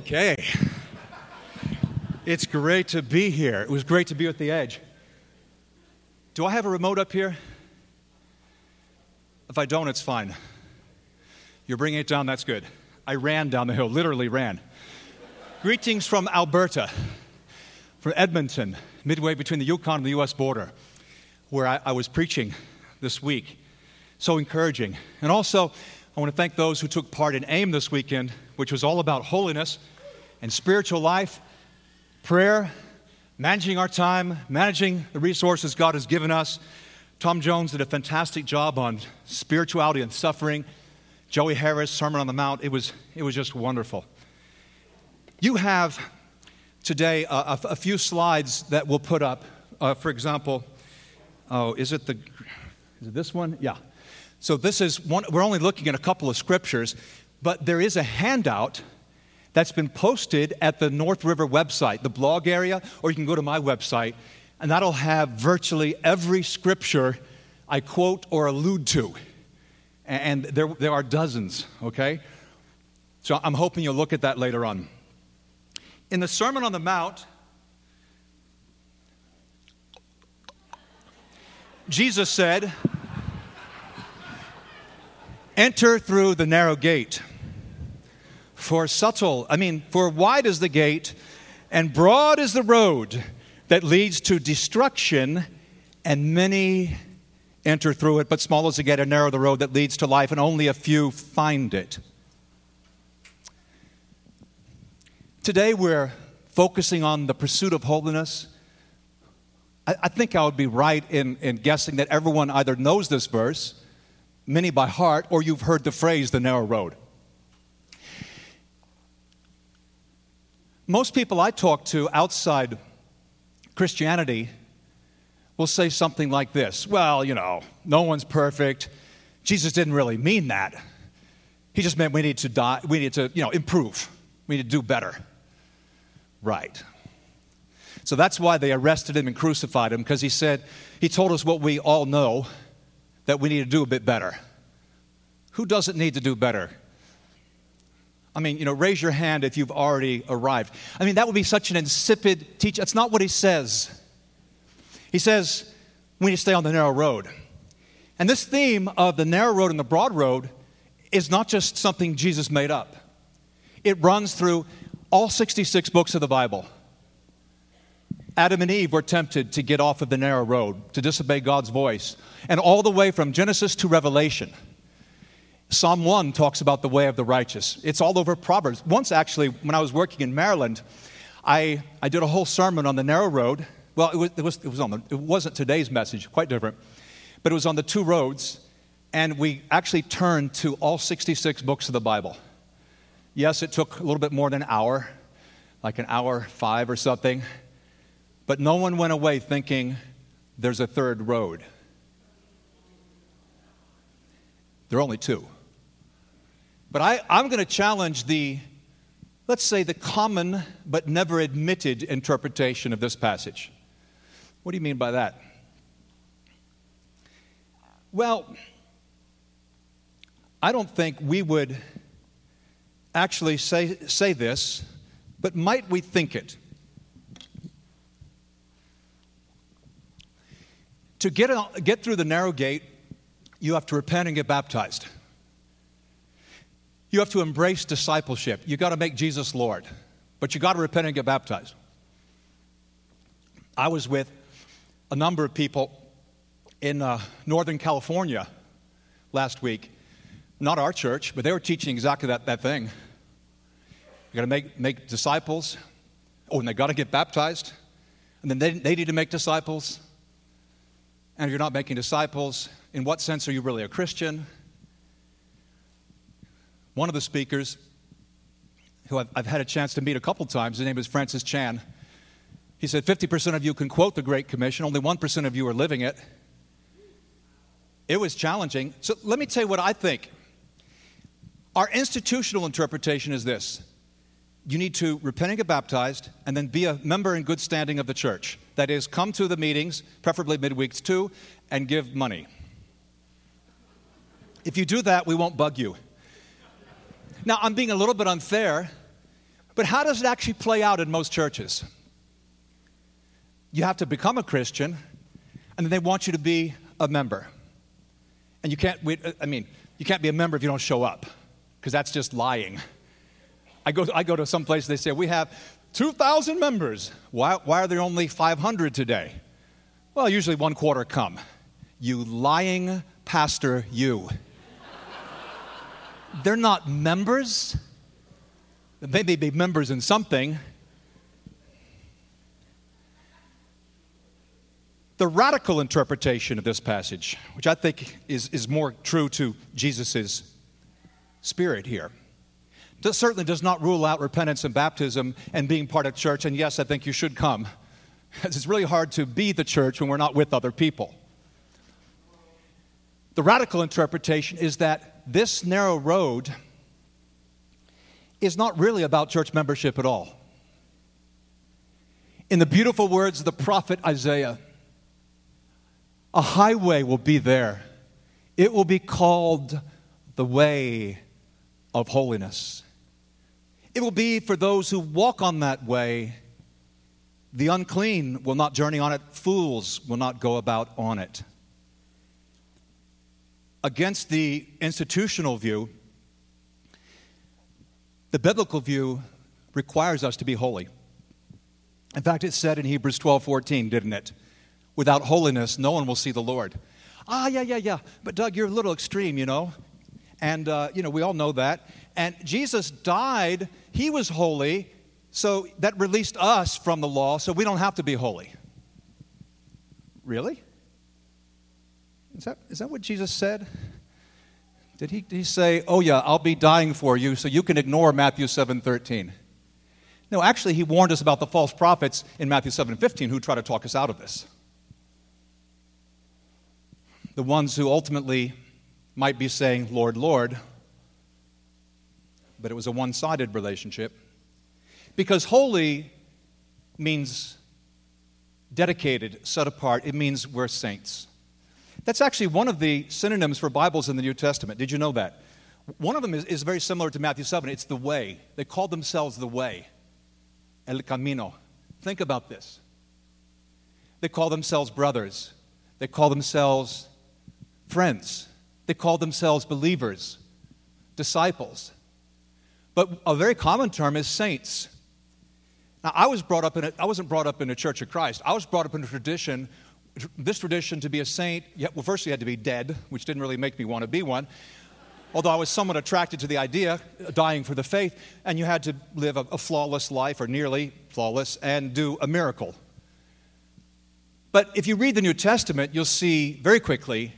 Okay. It's great to be here. It was great to be at the Edge. Do I have a remote up here? If I don't, it's fine. You're bringing it down, that's good. I ran down the hill, literally ran. Greetings from Alberta, from Edmonton, midway between the Yukon and the U.S. border, where I was preaching this week. So encouraging. And also, I want to thank those who took part in AIM this weekend, which was all about holiness and spiritual life, prayer, managing our time, managing the resources God has given us. Tom Jones did a fantastic job on spirituality and suffering. Joey Harris, Sermon on the Mount. It was just wonderful. You have today a few slides that we'll put up. For example, is it this one? Yeah. So this is one. We're only looking at a couple of scriptures, but there is a handout that's been posted at the North River website, the blog area, or you can go to my website, and that'll have virtually every scripture I quote or allude to. And there are dozens, okay? So I'm hoping you'll look at that later on. In the Sermon on the Mount, Jesus said, "Enter through the narrow gate. For wide is the gate, and broad is the road that leads to destruction, and many enter through it. But small is the gate, and narrow the road that leads to life, and only a few find it." Today we're focusing on the pursuit of holiness. I think I would be right in guessing that everyone either knows this verse, many by heart, or you've heard the phrase, the narrow road. Most people I talk to outside Christianity will say something like this: "Well, you know, no one's perfect. Jesus didn't really mean that. He just meant we need to die. We need to, improve. We need to do better." Right. So that's why they arrested him and crucified him, because he told us what we all know, that we need to do a bit better. Who doesn't need to do better? Raise your hand if you've already arrived. That would be such an insipid teaching. That's not what he says. He says, we need to stay on the narrow road. And this theme of the narrow road and the broad road is not just something Jesus made up. It runs through all 66 books of the Bible. Adam and Eve were tempted to get off of the narrow road, to disobey God's voice, and all the way from Genesis to Revelation. Psalm 1 talks about the way of the righteous. It's all over Proverbs. Once, actually, when I was working in Maryland, I did a whole sermon on the narrow road. Well, it wasn't today's message, quite different, but it was on the two roads, and we actually turned to all 66 books of the Bible. Yes, it took a little bit more than an hour, like an hour five or something, but no one went away thinking there's a third road. There are only two. But I'm going to challenge the common but never admitted interpretation of this passage. What do you mean by that? Well, I don't think we would actually say this, but might we think it? To get through the narrow gate, you have to repent and get baptized. You have to embrace discipleship. You got to make Jesus Lord, but you got to repent and get baptized. I was with a number of people in Northern California last week, not our church, but they were teaching exactly that thing. You got to make disciples. Oh, and they got to get baptized, and then they need to make disciples. And if you're not making disciples, in what sense are you really a Christian? One of the speakers, who I've had a chance to meet a couple times, his name is Francis Chan. He said, 50% of you can quote the Great Commission, only 1% of you are living it. It was challenging. So let me tell you what I think. Our institutional interpretation is this: you need to repent and get baptized, and then be a member in good standing of the church. That is, come to the meetings, preferably midweeks too, and give money. If you do that, we won't bug you. Now, I'm being a little bit unfair, But how does it actually play out in most churches? You have to become a Christian, and then they want you to be a member. And you can't be a member if you don't show up, because that's just lying. I go to some place, they say, we have 2,000 members. Why are there only 500 today? Well, usually one quarter come. You lying pastor, you. They're not members. They may be members in something. The radical interpretation of this passage, which I think is more true to Jesus' spirit here, certainly does not rule out repentance and baptism and being part of church. And yes, I think you should come. It's really hard to be the church when we're not with other people. The radical interpretation is that this narrow road is not really about church membership at all. In the beautiful words of the prophet Isaiah, a highway will be there. It will be called the way of holiness. It will be for those who walk on that way. The unclean will not journey on it. Fools will not go about on it. Against the institutional view, the biblical view requires us to be holy. In fact, it said in Hebrews 12:14, didn't it? Without holiness, no one will see the Lord. Yeah. But Doug, you're a little extreme, you know. And, we all know that. And Jesus died. He was holy. So that released us from the law, so we don't have to be holy. Really? Is that what Jesus said? Did he say, oh, yeah, I'll be dying for you, so you can ignore Matthew 7:13? No, actually, he warned us about the false prophets in Matthew 7:15 who try to talk us out of this. The ones who ultimately might be saying, Lord, Lord, but it was a one-sided relationship. Because holy means dedicated, set apart. It means we're saints. That's actually one of the synonyms for Bibles in the New Testament. Did you know that? One of them is very similar to Matthew 7. It's the way. They call themselves the way. El Camino. Think about this. They call themselves brothers. They call themselves friends. They call themselves believers, disciples. But a very common term is saints. Now, I wasn't brought up in a Church of Christ. I was brought up in a tradition. This tradition to be a saint, first you had to be dead, which didn't really make me want to be one, although I was somewhat attracted to the idea, dying for the faith, and you had to live a flawless life, or nearly flawless, and do a miracle. But if you read the New Testament, you'll see very quickly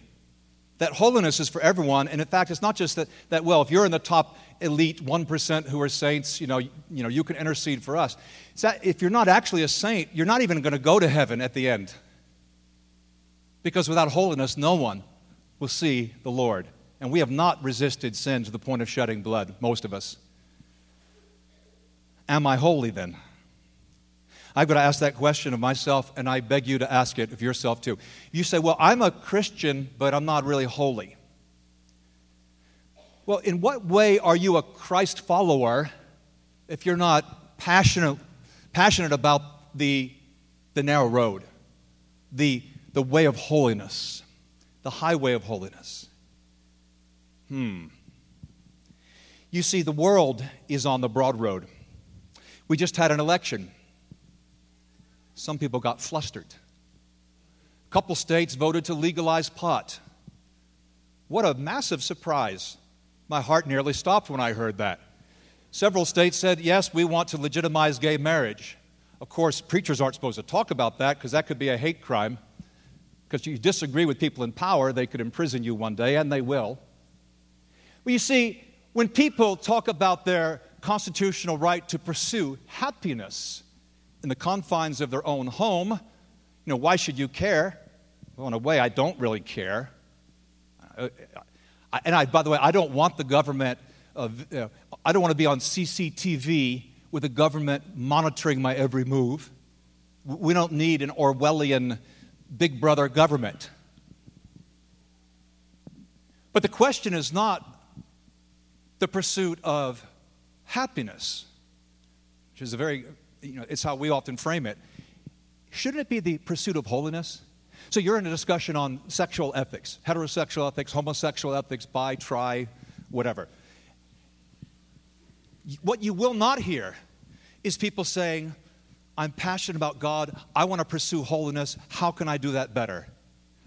that holiness is for everyone, and in fact, it's not just that if you're in the top elite 1% who are saints, you can intercede for us. It's that if you're not actually a saint, you're not even going to go to heaven at the end. Because without holiness, no one will see the Lord. And we have not resisted sin to the point of shedding blood, most of us. Am I holy then? I've got to ask that question of myself, and I beg you to ask it of yourself too. You say, well, I'm a Christian, but I'm not really holy. Well, in what way are you a Christ follower if you're not passionate about the narrow road, the way of holiness, the highway of holiness? You see, the world is on the broad road. We just had an election. Some people got flustered. A couple states voted to legalize pot. What a massive surprise. My heart nearly stopped when I heard that. Several states said, yes, we want to legitimize gay marriage. Of course, preachers aren't supposed to talk about that because that could be a hate crime. Because you disagree with people in power, they could imprison you one day, and they will. Well, you see, when people talk about their constitutional right to pursue happiness in the confines of their own home, why should you care? Well, in a way, I don't really care. By the way, I don't want the government. I don't want to be on CCTV with the government monitoring my every move. We don't need an Orwellian Big Brother government. But the question is not the pursuit of happiness. which is a very, it's how we often frame it. Shouldn't it be the pursuit of holiness? So you're in a discussion on sexual ethics, heterosexual ethics, homosexual ethics, bi, tri, whatever. What you will not hear is people saying, I'm passionate about God. I want to pursue holiness. How can I do that better?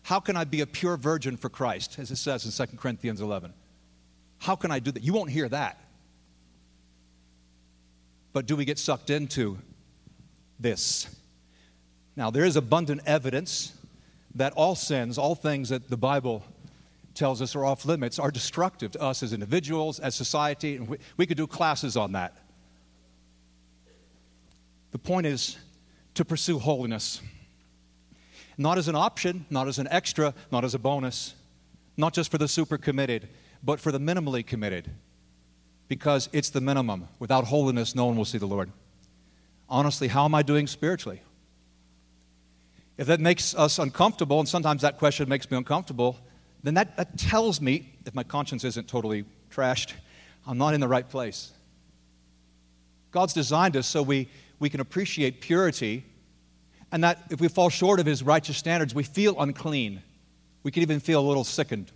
How can I be a pure virgin for Christ, as it says in 2 Corinthians 11? How can I do that? You won't hear that. But do we get sucked into this? Now, there is abundant evidence that all sins, all things that the Bible tells us are off limits, are destructive to us as individuals, as society, and we could do classes on that. The point is to pursue holiness, not as an option, not as an extra, not as a bonus, not just for the super committed, but for the minimally committed, because it's the minimum. Without holiness, no one will see the Lord. Honestly, how am I doing spiritually? If that makes us uncomfortable, and sometimes that question makes me uncomfortable, then that tells me, if my conscience isn't totally trashed, I'm not in the right place. God's designed us so we can appreciate purity, and that if we fall short of His righteous standards, we feel unclean. We can even feel a little sickened.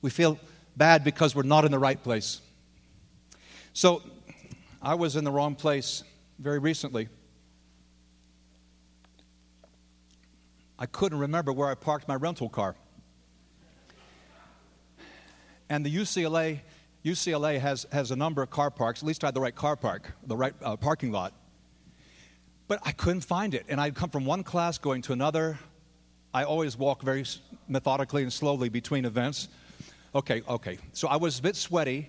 We feel bad because we're not in the right place. So, I was in the wrong place very recently. I couldn't remember where I parked my rental car. And the UCLA has a number of car parks. At least I had the right car park, the right parking lot. But I couldn't find it. And I'd come from one class going to another. I always walk very methodically and slowly between events. Okay. So I was a bit sweaty,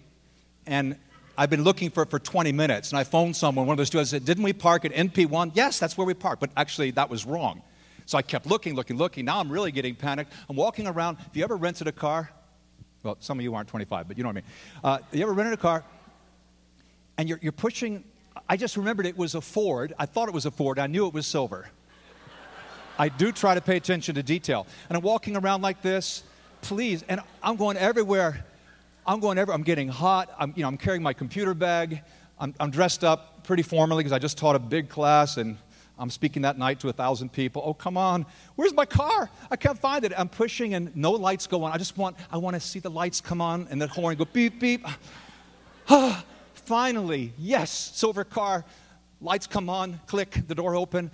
and I've been looking for it for 20 minutes. And I phoned someone, one of the students, said, didn't we park at NP1? Yes, that's where we parked. But actually, that was wrong. So I kept looking. Now I'm really getting panicked. I'm walking around. Have you ever rented a car? Well, some of you aren't 25, but you know what I mean. You ever rented a car? And you're pushing. I just remembered it was a Ford. I thought it was a Ford. I knew it was silver. I do try to pay attention to detail. And I'm walking around like this. Please. And I'm going everywhere. I'm getting hot. I'm carrying my computer bag. I'm dressed up pretty formally because I just taught a big class and I'm speaking that night to 1,000 people. Oh, come on. Where's my car? I can't find it. I'm pushing and no lights go on. I want to see the lights come on and the horn go beep, beep. Ah, finally, yes, silver car. Lights come on, click, the door open.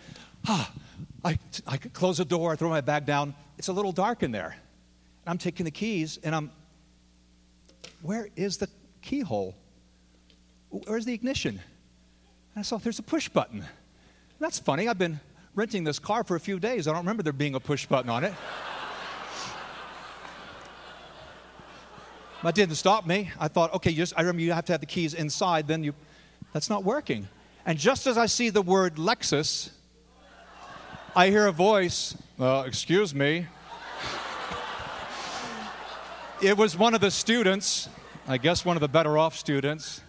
Ah, I close the door, I throw my bag down. It's a little dark in there. And I'm taking the keys and where is the keyhole? Where's the ignition? And I saw there's a push button. That's funny. I've been renting this car for a few days. I don't remember there being a push button on it. That didn't stop me. I thought, okay, I remember you have to have the keys inside. Then that's not working. And just as I see the word Lexus, I hear a voice, excuse me. It was one of the students, I guess one of the better off students.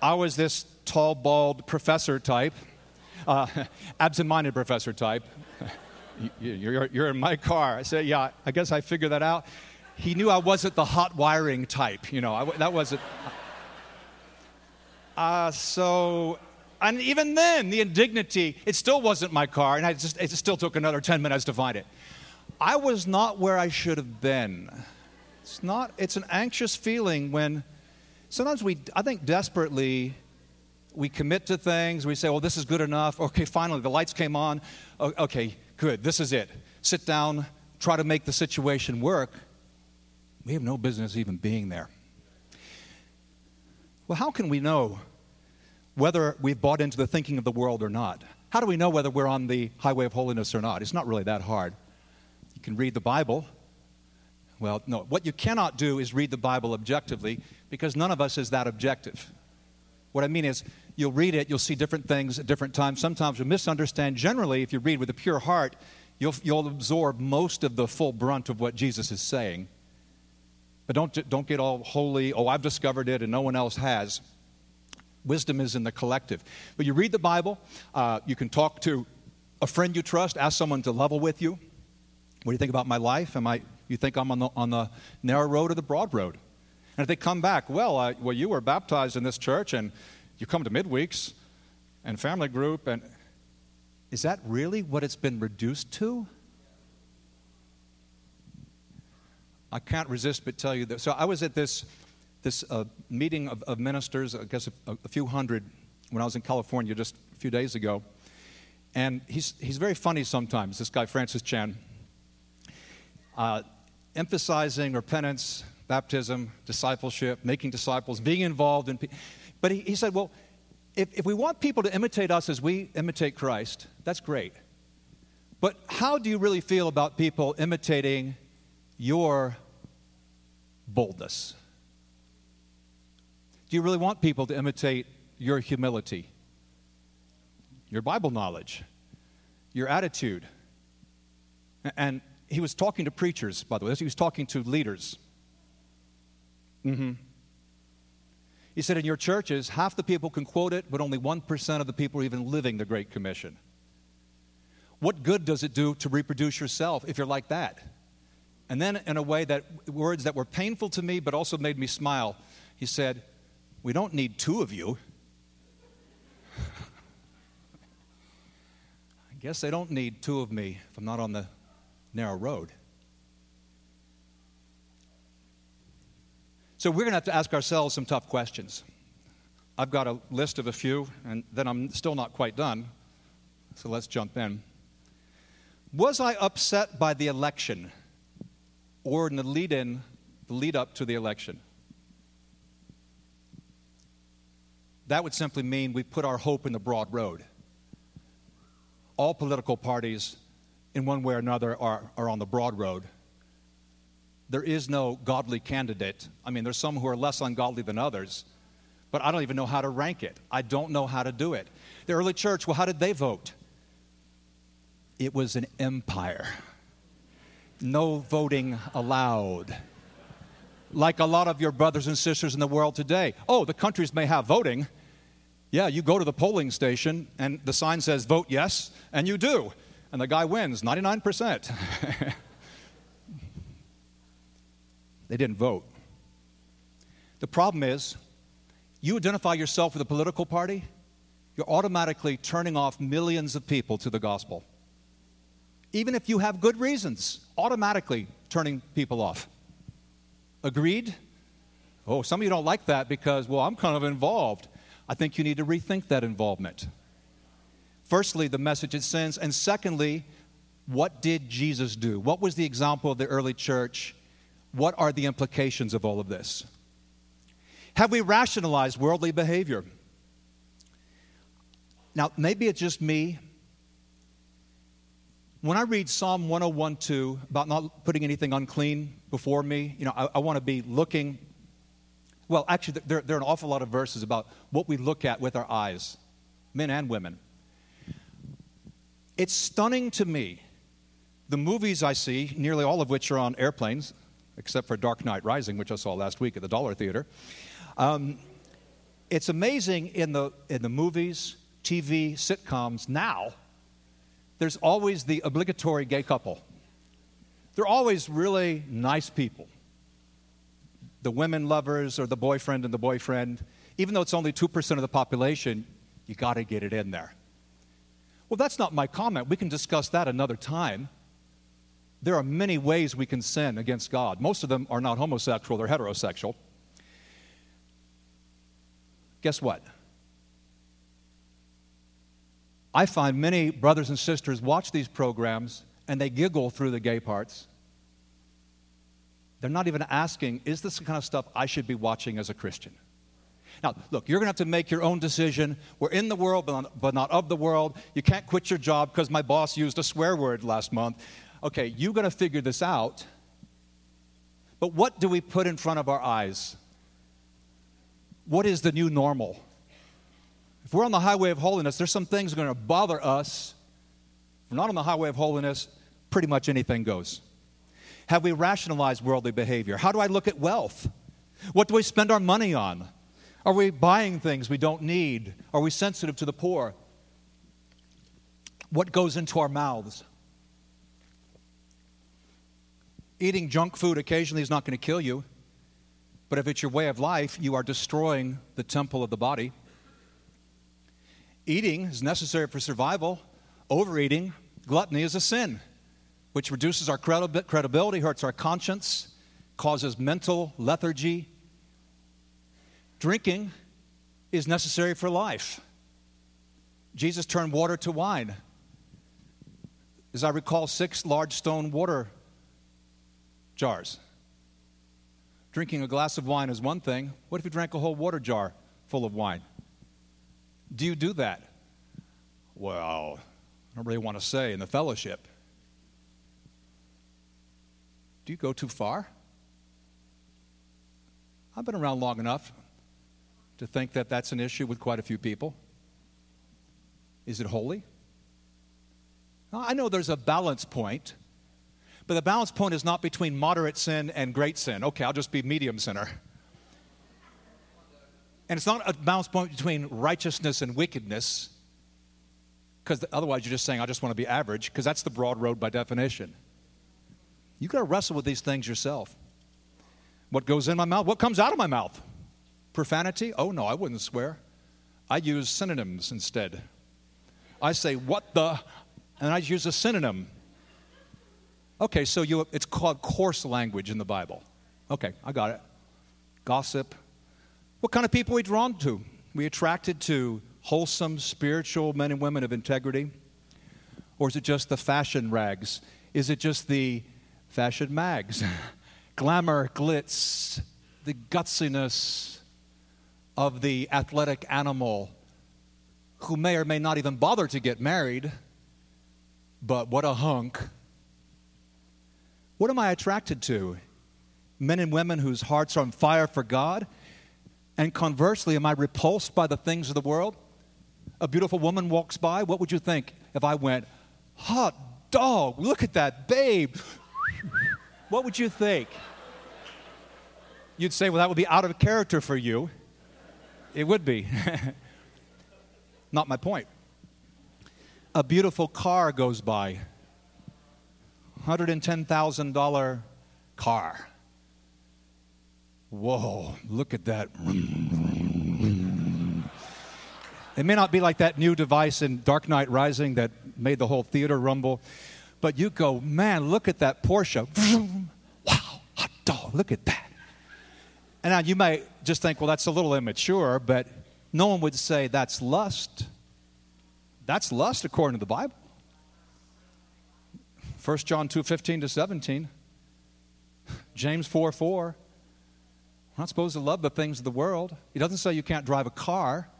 I was this tall, bald professor type. Absent-minded professor type. You're in my car. I said, yeah, I guess I figured that out. He knew I wasn't the hot wiring type, that wasn't. And even then, the indignity, it still wasn't my car, and it still took another 10 minutes to find it. I was not where I should have been. It's an anxious feeling when sometimes I think desperately, we commit to things. We say, well, this is good enough. Okay, finally, the lights came on. Okay, good. This is it. Sit down. Try to make the situation work. We have no business even being there. Well, how can we know whether we've bought into the thinking of the world or not? How do we know whether we're on the highway of holiness or not? It's not really that hard. You can read the Bible. Well, no. What you cannot do is read the Bible objectively because none of us is that objective. What I mean is, you'll read it, you'll see different things at different times. Sometimes you'll misunderstand. Generally, if you read with a pure heart, you'll absorb most of the full brunt of what Jesus is saying. But don't get all holy, I've discovered it and no one else has. Wisdom is in the collective. But you read the Bible, you can talk to a friend you trust, ask someone to level with you. What do you think about my life? You think I'm on the narrow road or the broad road? And if they come back, well, you were baptized in this church, and You come to midweeks and family group, and is that really what it's been reduced to? I can't resist but tell you that. So I was at this meeting of ministers, I guess a few hundred, when I was in California just a few days ago. And he's very funny sometimes, this guy Francis Chan, emphasizing repentance, baptism, discipleship, making disciples, being involved in people. But he said, well, if we want people to imitate us as we imitate Christ, that's great. But how do you really feel about people imitating your boldness? Do you really want people to imitate your humility, your Bible knowledge, your attitude? And he was talking to preachers, by the way. He was talking to leaders. Mm-hmm. He said, in your churches, half the people can quote it, but only 1% of the people are even living the Great Commission. What good does it do to reproduce yourself if you're like that? And then in a way that words that were painful to me but also made me smile, he said, we don't need two of you. I guess they don't need two of me if I'm not on the narrow road. So we're going to have to ask ourselves some tough questions. I've got a list of a few, and then I'm still not quite done. So let's jump in. Was I upset by the election? Or in the lead up to the election? That would simply mean we put our hope in the broad road. All political parties, in one way or another, are on the broad road. There is no godly candidate. I mean, there's some who are less ungodly than others, but I don't even know how to rank it. I don't know how to do it. The early church, well, how did they vote? It was an empire. No voting allowed. Like a lot of your brothers and sisters in the world today. Oh, the countries may have voting. Yeah, you go to the polling station, and the sign says, vote yes, and you do. And the guy wins, 99%. They didn't vote. The problem is, you identify yourself with a political party, you're automatically turning off millions of people to the gospel. Even if you have good reasons, automatically turning people off. Agreed? Oh, some of you don't like that because, well, I'm kind of involved. I think you need to rethink that involvement. Firstly, the message it sends, and secondly, what did Jesus do? What was the example of the early church? What are the implications of all of this? Have we rationalized worldly behavior? Now, maybe it's just me. When I read Psalm 101:2 about not putting anything unclean before me, you know, I want to be looking. Well, actually, there are an awful lot of verses about what we look at with our eyes, men and women. It's stunning to me, the movies I see, nearly all of which are on airplanes, except for Dark Knight Rising, which I saw last week at the Dollar Theater. It's amazing in the movies, TV, sitcoms now. There's always the obligatory gay couple. They're always really nice people. The women lovers or the boyfriend and the boyfriend. Even though it's only 2% of the population, you got to get it in there. Well, that's not my comment. We can discuss that another time. There are many ways we can sin against God. Most of them are not homosexual, they're heterosexual. Guess what? I find many brothers and sisters watch these programs and they giggle through the gay parts. They're not even asking, is this the kind of stuff I should be watching as a Christian? Now, look, you're going to have to make your own decision. We're in the world, but not of the world. You can't quit your job because my boss used a swear word last month. Okay, you're going to figure this out. But what do we put in front of our eyes? What is the new normal? If we're on the highway of holiness, there's some things that are going to bother us. If we're not on the highway of holiness, pretty much anything goes. Have we rationalized worldly behavior? How do I look at wealth? What do we spend our money on? Are we buying things we don't need? Are we sensitive to the poor? What goes into our mouths? Eating junk food occasionally is not going to kill you, but if it's your way of life, you are destroying the temple of the body. Eating is necessary for survival. Overeating, gluttony, is a sin, which reduces our credibility, hurts our conscience, causes mental lethargy. Drinking is necessary for life. Jesus turned water to wine. As I recall, 6 large stone water jars. Drinking a glass of wine is one thing. What if you drank a whole water jar full of wine? Do you do that? Well, I don't really want to say in the fellowship. Do you go too far? I've been around long enough to think that that's an issue with quite a few people. Is it holy? Now, I know there's a balance point, but the balance point is not between moderate sin and great sin. Okay, I'll just be medium sinner. And it's not a balance point between righteousness and wickedness, because otherwise you're just saying, I just want to be average, because that's the broad road by definition. You've got to wrestle with these things yourself. What goes in my mouth? What comes out of my mouth? Profanity? Oh, no, I wouldn't swear. I use synonyms instead. I say, what the, and I use a synonym. Okay, so it's called coarse language in the Bible. Okay, I got it. Gossip. What kind of people are we drawn to? We attracted to wholesome, spiritual men and women of integrity? Or is it just the fashion rags? Is it just the fashion mags? Glamour, glitz, the gutsiness of the athletic animal who may or may not even bother to get married, but what a hunk. What am I attracted to? Men and women whose hearts are on fire for God? And conversely, am I repulsed by the things of the world? A beautiful woman walks by. What would you think if I went, hot dog, look at that babe? What would you think? You'd say, well, that would be out of character for you. It would be. Not my point. A beautiful car goes by. $110,000 car. Whoa, look at that. It may not be like that new device in Dark Knight Rising that made the whole theater rumble, but you go, man, look at that Porsche. Wow, hot dog, look at that. And now you might just think, well, that's a little immature, but no one would say that's lust. That's lust according to the Bible. 1 John 2:15-17. James 4:4. We're not supposed to love the things of the world. It doesn't say you can't drive a car.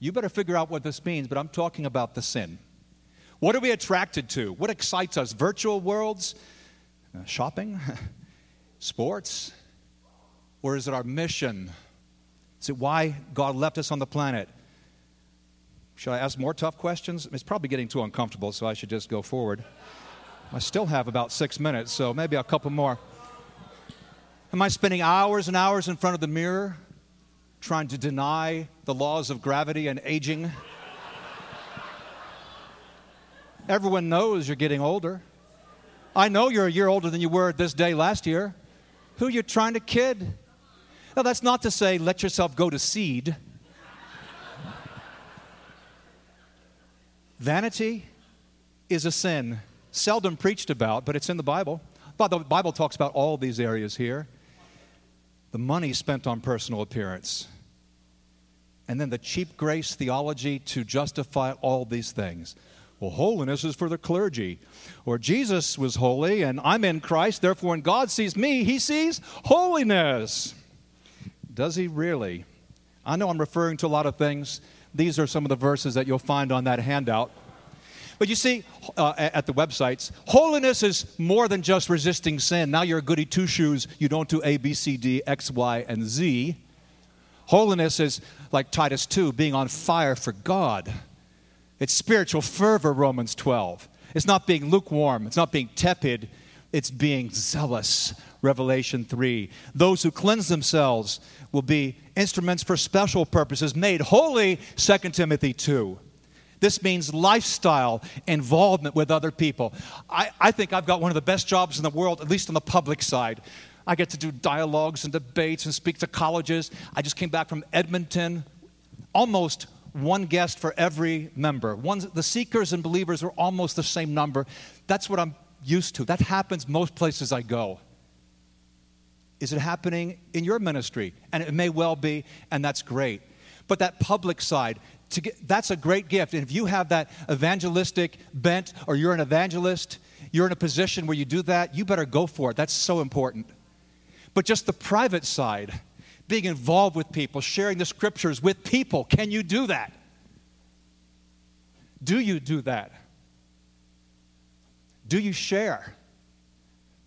You better figure out what this means, but I'm talking about the sin. What are we attracted to? What excites us? Virtual worlds? Shopping? Sports? Or is it our mission? Is it why God left us on the planet? Should I ask more tough questions? It's probably getting too uncomfortable, so I should just go forward. I still have about 6 minutes, so maybe a couple more. Am I spending hours and hours in front of the mirror trying to deny the laws of gravity and aging? Everyone knows you're getting older. I know you're a year older than you were at this day last year. Who are you trying to kid? Now, that's not to say let yourself go to seed. Vanity is a sin, seldom preached about, but it's in the Bible. But the Bible talks about all these areas here. The money spent on personal appearance. And then the cheap grace theology to justify all these things. Well, holiness is for the clergy. Or Jesus was holy, and I'm in Christ, therefore when God sees me, he sees holiness. Does he really? I know I'm referring to a lot of things. These are some of the verses that you'll find on that handout. But you see, at the websites, holiness is more than just resisting sin. Now you're a goody two-shoes. You don't do A, B, C, D, X, Y, and Z. Holiness is, like Titus 2, being on fire for God. It's spiritual fervor, Romans 12. It's not being lukewarm. It's not being tepid. It's being zealous, Revelation 3. Those who cleanse themselves will be instruments for special purposes, made holy, 2 Timothy 2. This means lifestyle, involvement with other people. I think I've got one of the best jobs in the world, at least on the public side. I get to do dialogues and debates and speak to colleges. I just came back from Edmonton, almost one guest for every member. The seekers and believers are almost the same number. That's what I'm used to. That happens most places I go. Is it happening in your ministry? And it may well be, and that's great. But that public side, that's a great gift. And if you have that evangelistic bent, or you're an evangelist, you're in a position where you do that, you better go for it. That's so important. But just the private side, being involved with people, sharing the scriptures with people, can you do that? Do you do that? Do you share?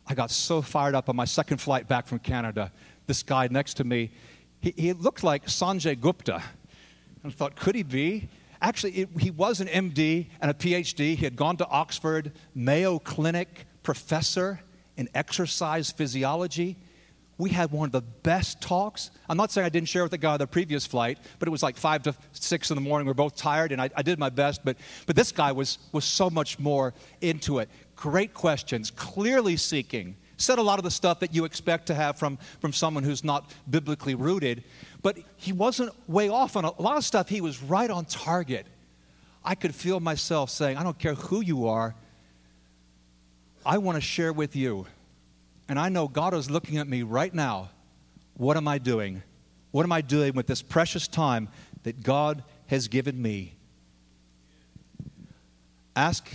I got so fired up on my second flight back from Canada. This guy next to me, he looked like Sanjay Gupta. And I thought, could he be? Actually, he was an MD and a PhD. He had gone to Oxford, Mayo Clinic, professor in exercise physiology. We had one of the best talks. I'm not saying I didn't share with the guy on the previous flight, but it was like 5 to 6 in the morning. We were both tired, and I did my best. But this guy was so much more into it. Great questions, clearly seeking. Said a lot of the stuff that you expect to have from someone who's not biblically rooted. But he wasn't way off on a lot of stuff. He was right on target. I could feel myself saying, I don't care who you are. I want to share with you. And I know God is looking at me right now. What am I doing? What am I doing with this precious time that God has given me? Ask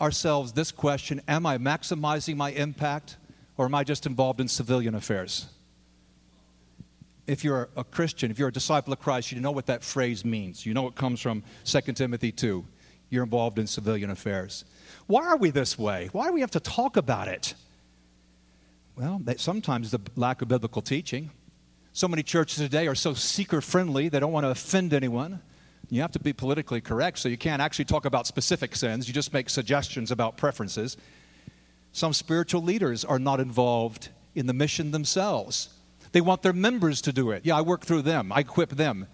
ourselves this question: am I maximizing my impact, or am I just involved in civilian affairs? If you're a Christian, if you're a disciple of Christ, you know what that phrase means. You know it comes from 2 Timothy 2. You're involved in civilian affairs. Why are we this way? Why do we have to talk about it? Well, sometimes the lack of biblical teaching. So many churches today are so seeker-friendly, they don't want to offend anyone. You have to be politically correct, so you can't actually talk about specific sins. You just make suggestions about preferences. Some spiritual leaders are not involved in the mission themselves. They want their members to do it. Yeah, I work through them. I equip them.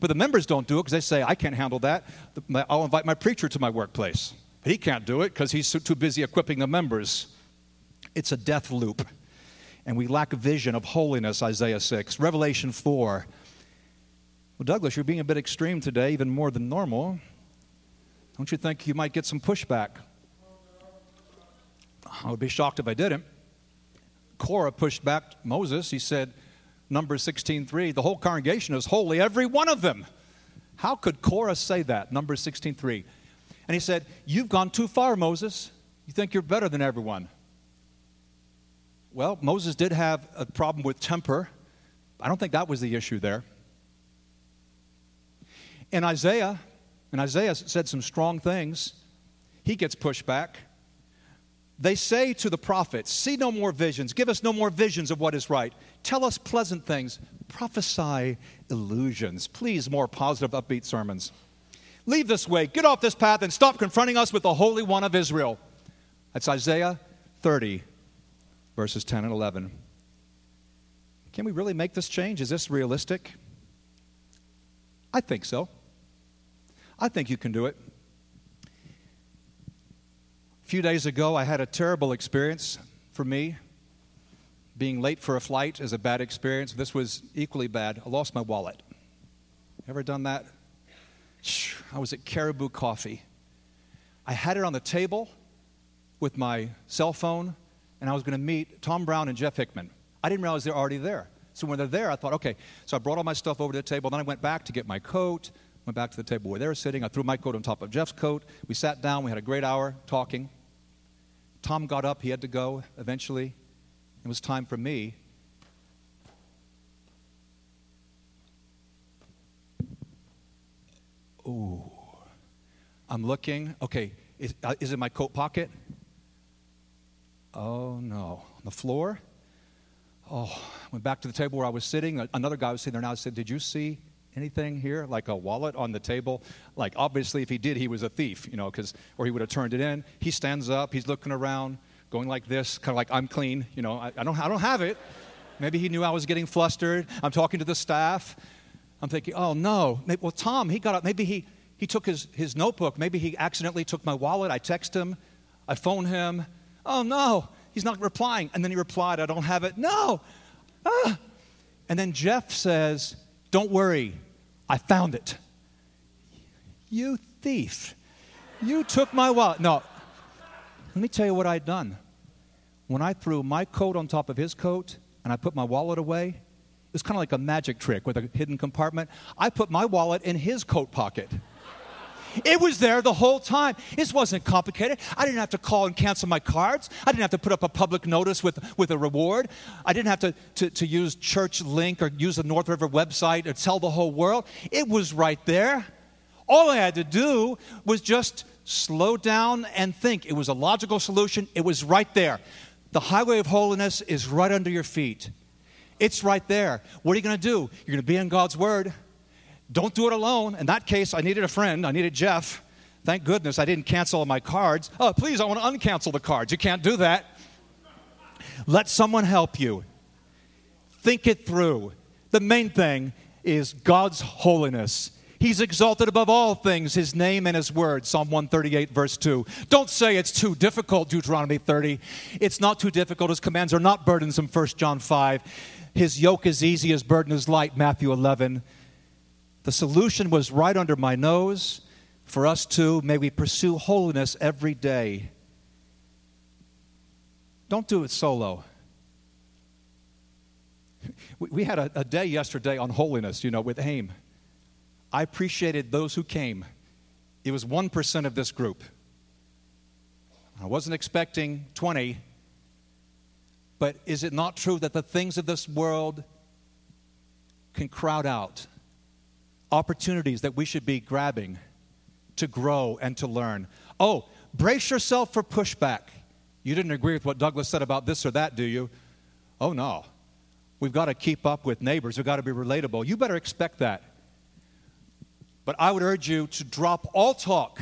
But the members don't do it because they say, I can't handle that. I'll invite my preacher to my workplace. But he can't do it because he's too busy equipping the members. It's a death loop. And we lack a vision of holiness, Isaiah 6. Revelation 4. Well, Douglas, you're being a bit extreme today, even more than normal. Don't you think you might get some pushback? I would be shocked if I didn't. Korah pushed back Moses. He said, Numbers 16:3, the whole congregation is holy, every one of them. How could Korah say that? Numbers 16:3. And he said, you've gone too far, Moses. You think you're better than everyone. Well, Moses did have a problem with temper. I don't think that was the issue there. And Isaiah said some strong things. He gets pushed back. They say to the prophets, see no more visions. Give us no more visions of what is right. Tell us pleasant things. Prophesy illusions. Please, more positive, upbeat sermons. Leave this way. Get off this path and stop confronting us with the Holy One of Israel. That's Isaiah 30. Verses 10 and 11. Can we really make this change? Is this realistic? I think so. I think you can do it. A few days ago, I had a terrible experience for me. Being late for a flight is a bad experience. This was equally bad. I lost my wallet. Ever done that? I was at Caribou Coffee. I had it on the table with my cell phone, and I was going to meet Tom Brown and Jeff Hickman. I didn't realize they're already there. So when they're there, I thought, okay. So I brought all my stuff over to the table. Then I went back to get my coat, went back to the table where they were sitting. I threw my coat on top of Jeff's coat. We sat down. We had a great hour talking. Tom got up. He had to go eventually. It was time for me. Ooh. I'm looking. Okay, is it my coat pocket? Oh, no. On the floor? Oh, went back to the table where I was sitting. Another guy was sitting there, and I said, did you see anything here? Like a wallet on the table? Like, obviously, if he did, he was a thief, you know, or he would have turned it in. He stands up. He's looking around, going like this, kind of like, I'm clean. You know, I don't have it. Maybe he knew I was getting flustered. I'm talking to the staff. I'm thinking, oh, no. Well, Tom, he got up. Maybe he took his notebook. Maybe he accidentally took my wallet. I text him. I phone him. Oh, no, he's not replying. And then he replied, I don't have it. No. Ah. And then Jeff says, don't worry, I found it. you thief, you took my wallet. No, let me tell you what I'd done. When I threw my coat on top of his coat and I put my wallet away, it's kind of like a magic trick with a hidden compartment. I put my wallet in his coat pocket. It was there the whole time. This wasn't complicated. I didn't have to call and cancel my cards. I didn't have to put up a public notice with a reward. I didn't have to use Church Link or use the North River website or tell the whole world. It was right there. All I had to do was just slow down and think. It was a logical solution. It was right there. The highway of holiness is right under your feet. It's right there. What are you going to do? You're going to be in God's Word. Don't do it alone. In that case, I needed a friend. I needed Jeff. Thank goodness I didn't cancel all my cards. Oh, please, I want to uncancel the cards. You can't do that. Let someone help you. Think it through. The main thing is God's holiness. He's exalted above all things, His name and His word. Psalm 138, verse 2. Don't say it's too difficult, Deuteronomy 30. It's not too difficult. His commands are not burdensome, 1 John 5. His yoke is easy, His burden is light, Matthew 11. The solution was right under my nose. For us too, may we pursue holiness every day. Don't do it solo. We had a day yesterday on holiness, with AIM. I appreciated those who came. It was 1% of this group. I wasn't expecting 20. But is it not true that the things of this world can crowd out opportunities that we should be grabbing to grow and to learn? Oh, brace yourself for pushback. You didn't agree with what Douglas said about this or that, do you? Oh, no. We've got to keep up with neighbors. We've got to be relatable. You better expect that. But I would urge you to drop all talk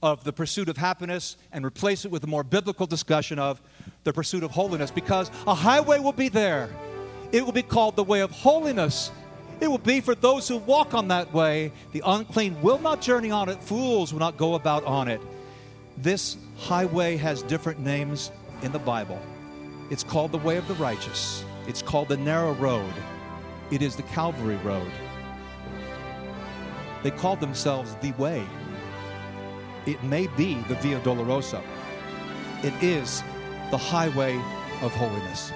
of the pursuit of happiness and replace it with a more biblical discussion of the pursuit of holiness, because a highway will be there. It will be called the way of holiness. It will be for those who walk on that way. The unclean will not journey on it. Fools will not go about on it. This highway has different names in the Bible. It's called the way of the righteous. It's called the narrow road. It is the Calvary road. They called themselves the way. It may be the Via Dolorosa. It is the highway of holiness.